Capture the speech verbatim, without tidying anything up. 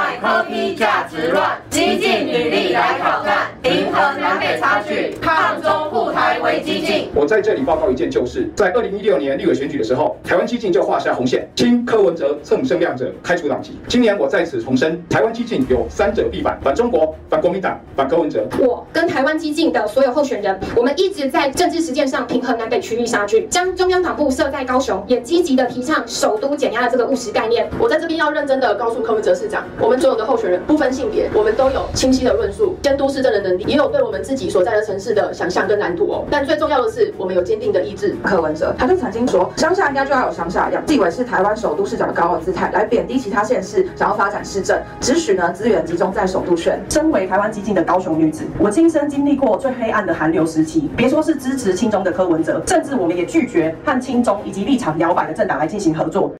百科批价值乱，激进女力来挑战，平衡南北差距，抗中护台为基进。我在这里报告一件旧事，在二零一六年立委选举的时候，台湾激进就画下红线，亲柯文哲、蹭声量者开除党籍。今年我在此重申，台湾激进有三者必反：反中国、反国民党、反柯文哲。我跟台湾激进的所有候选人，我们一直在政治实践上平衡南北区域差距，将中央党部设在高雄，也积极的提倡首都减压的这个务实概念。我在这边要认真的告诉柯文哲市长，我们所有的候选人不分性别，我们都有清晰的论述，监督市政的能力，也有对我们自己所在的城市的想象跟蓝图哦。但最重要的是，我们有坚定的意志。柯文哲他就曾经说，乡下应该就要有乡下样，地委是台湾首都市长的高傲姿态，来贬低其他县市想要发展市政，只许呢资源集中在首都圈。身为台湾激进的高雄女子，我亲身经历过最黑暗的寒流时期，别说是支持亲中的柯文哲，甚至我们也拒绝和亲中以及立场摇摆的政党来进行合作。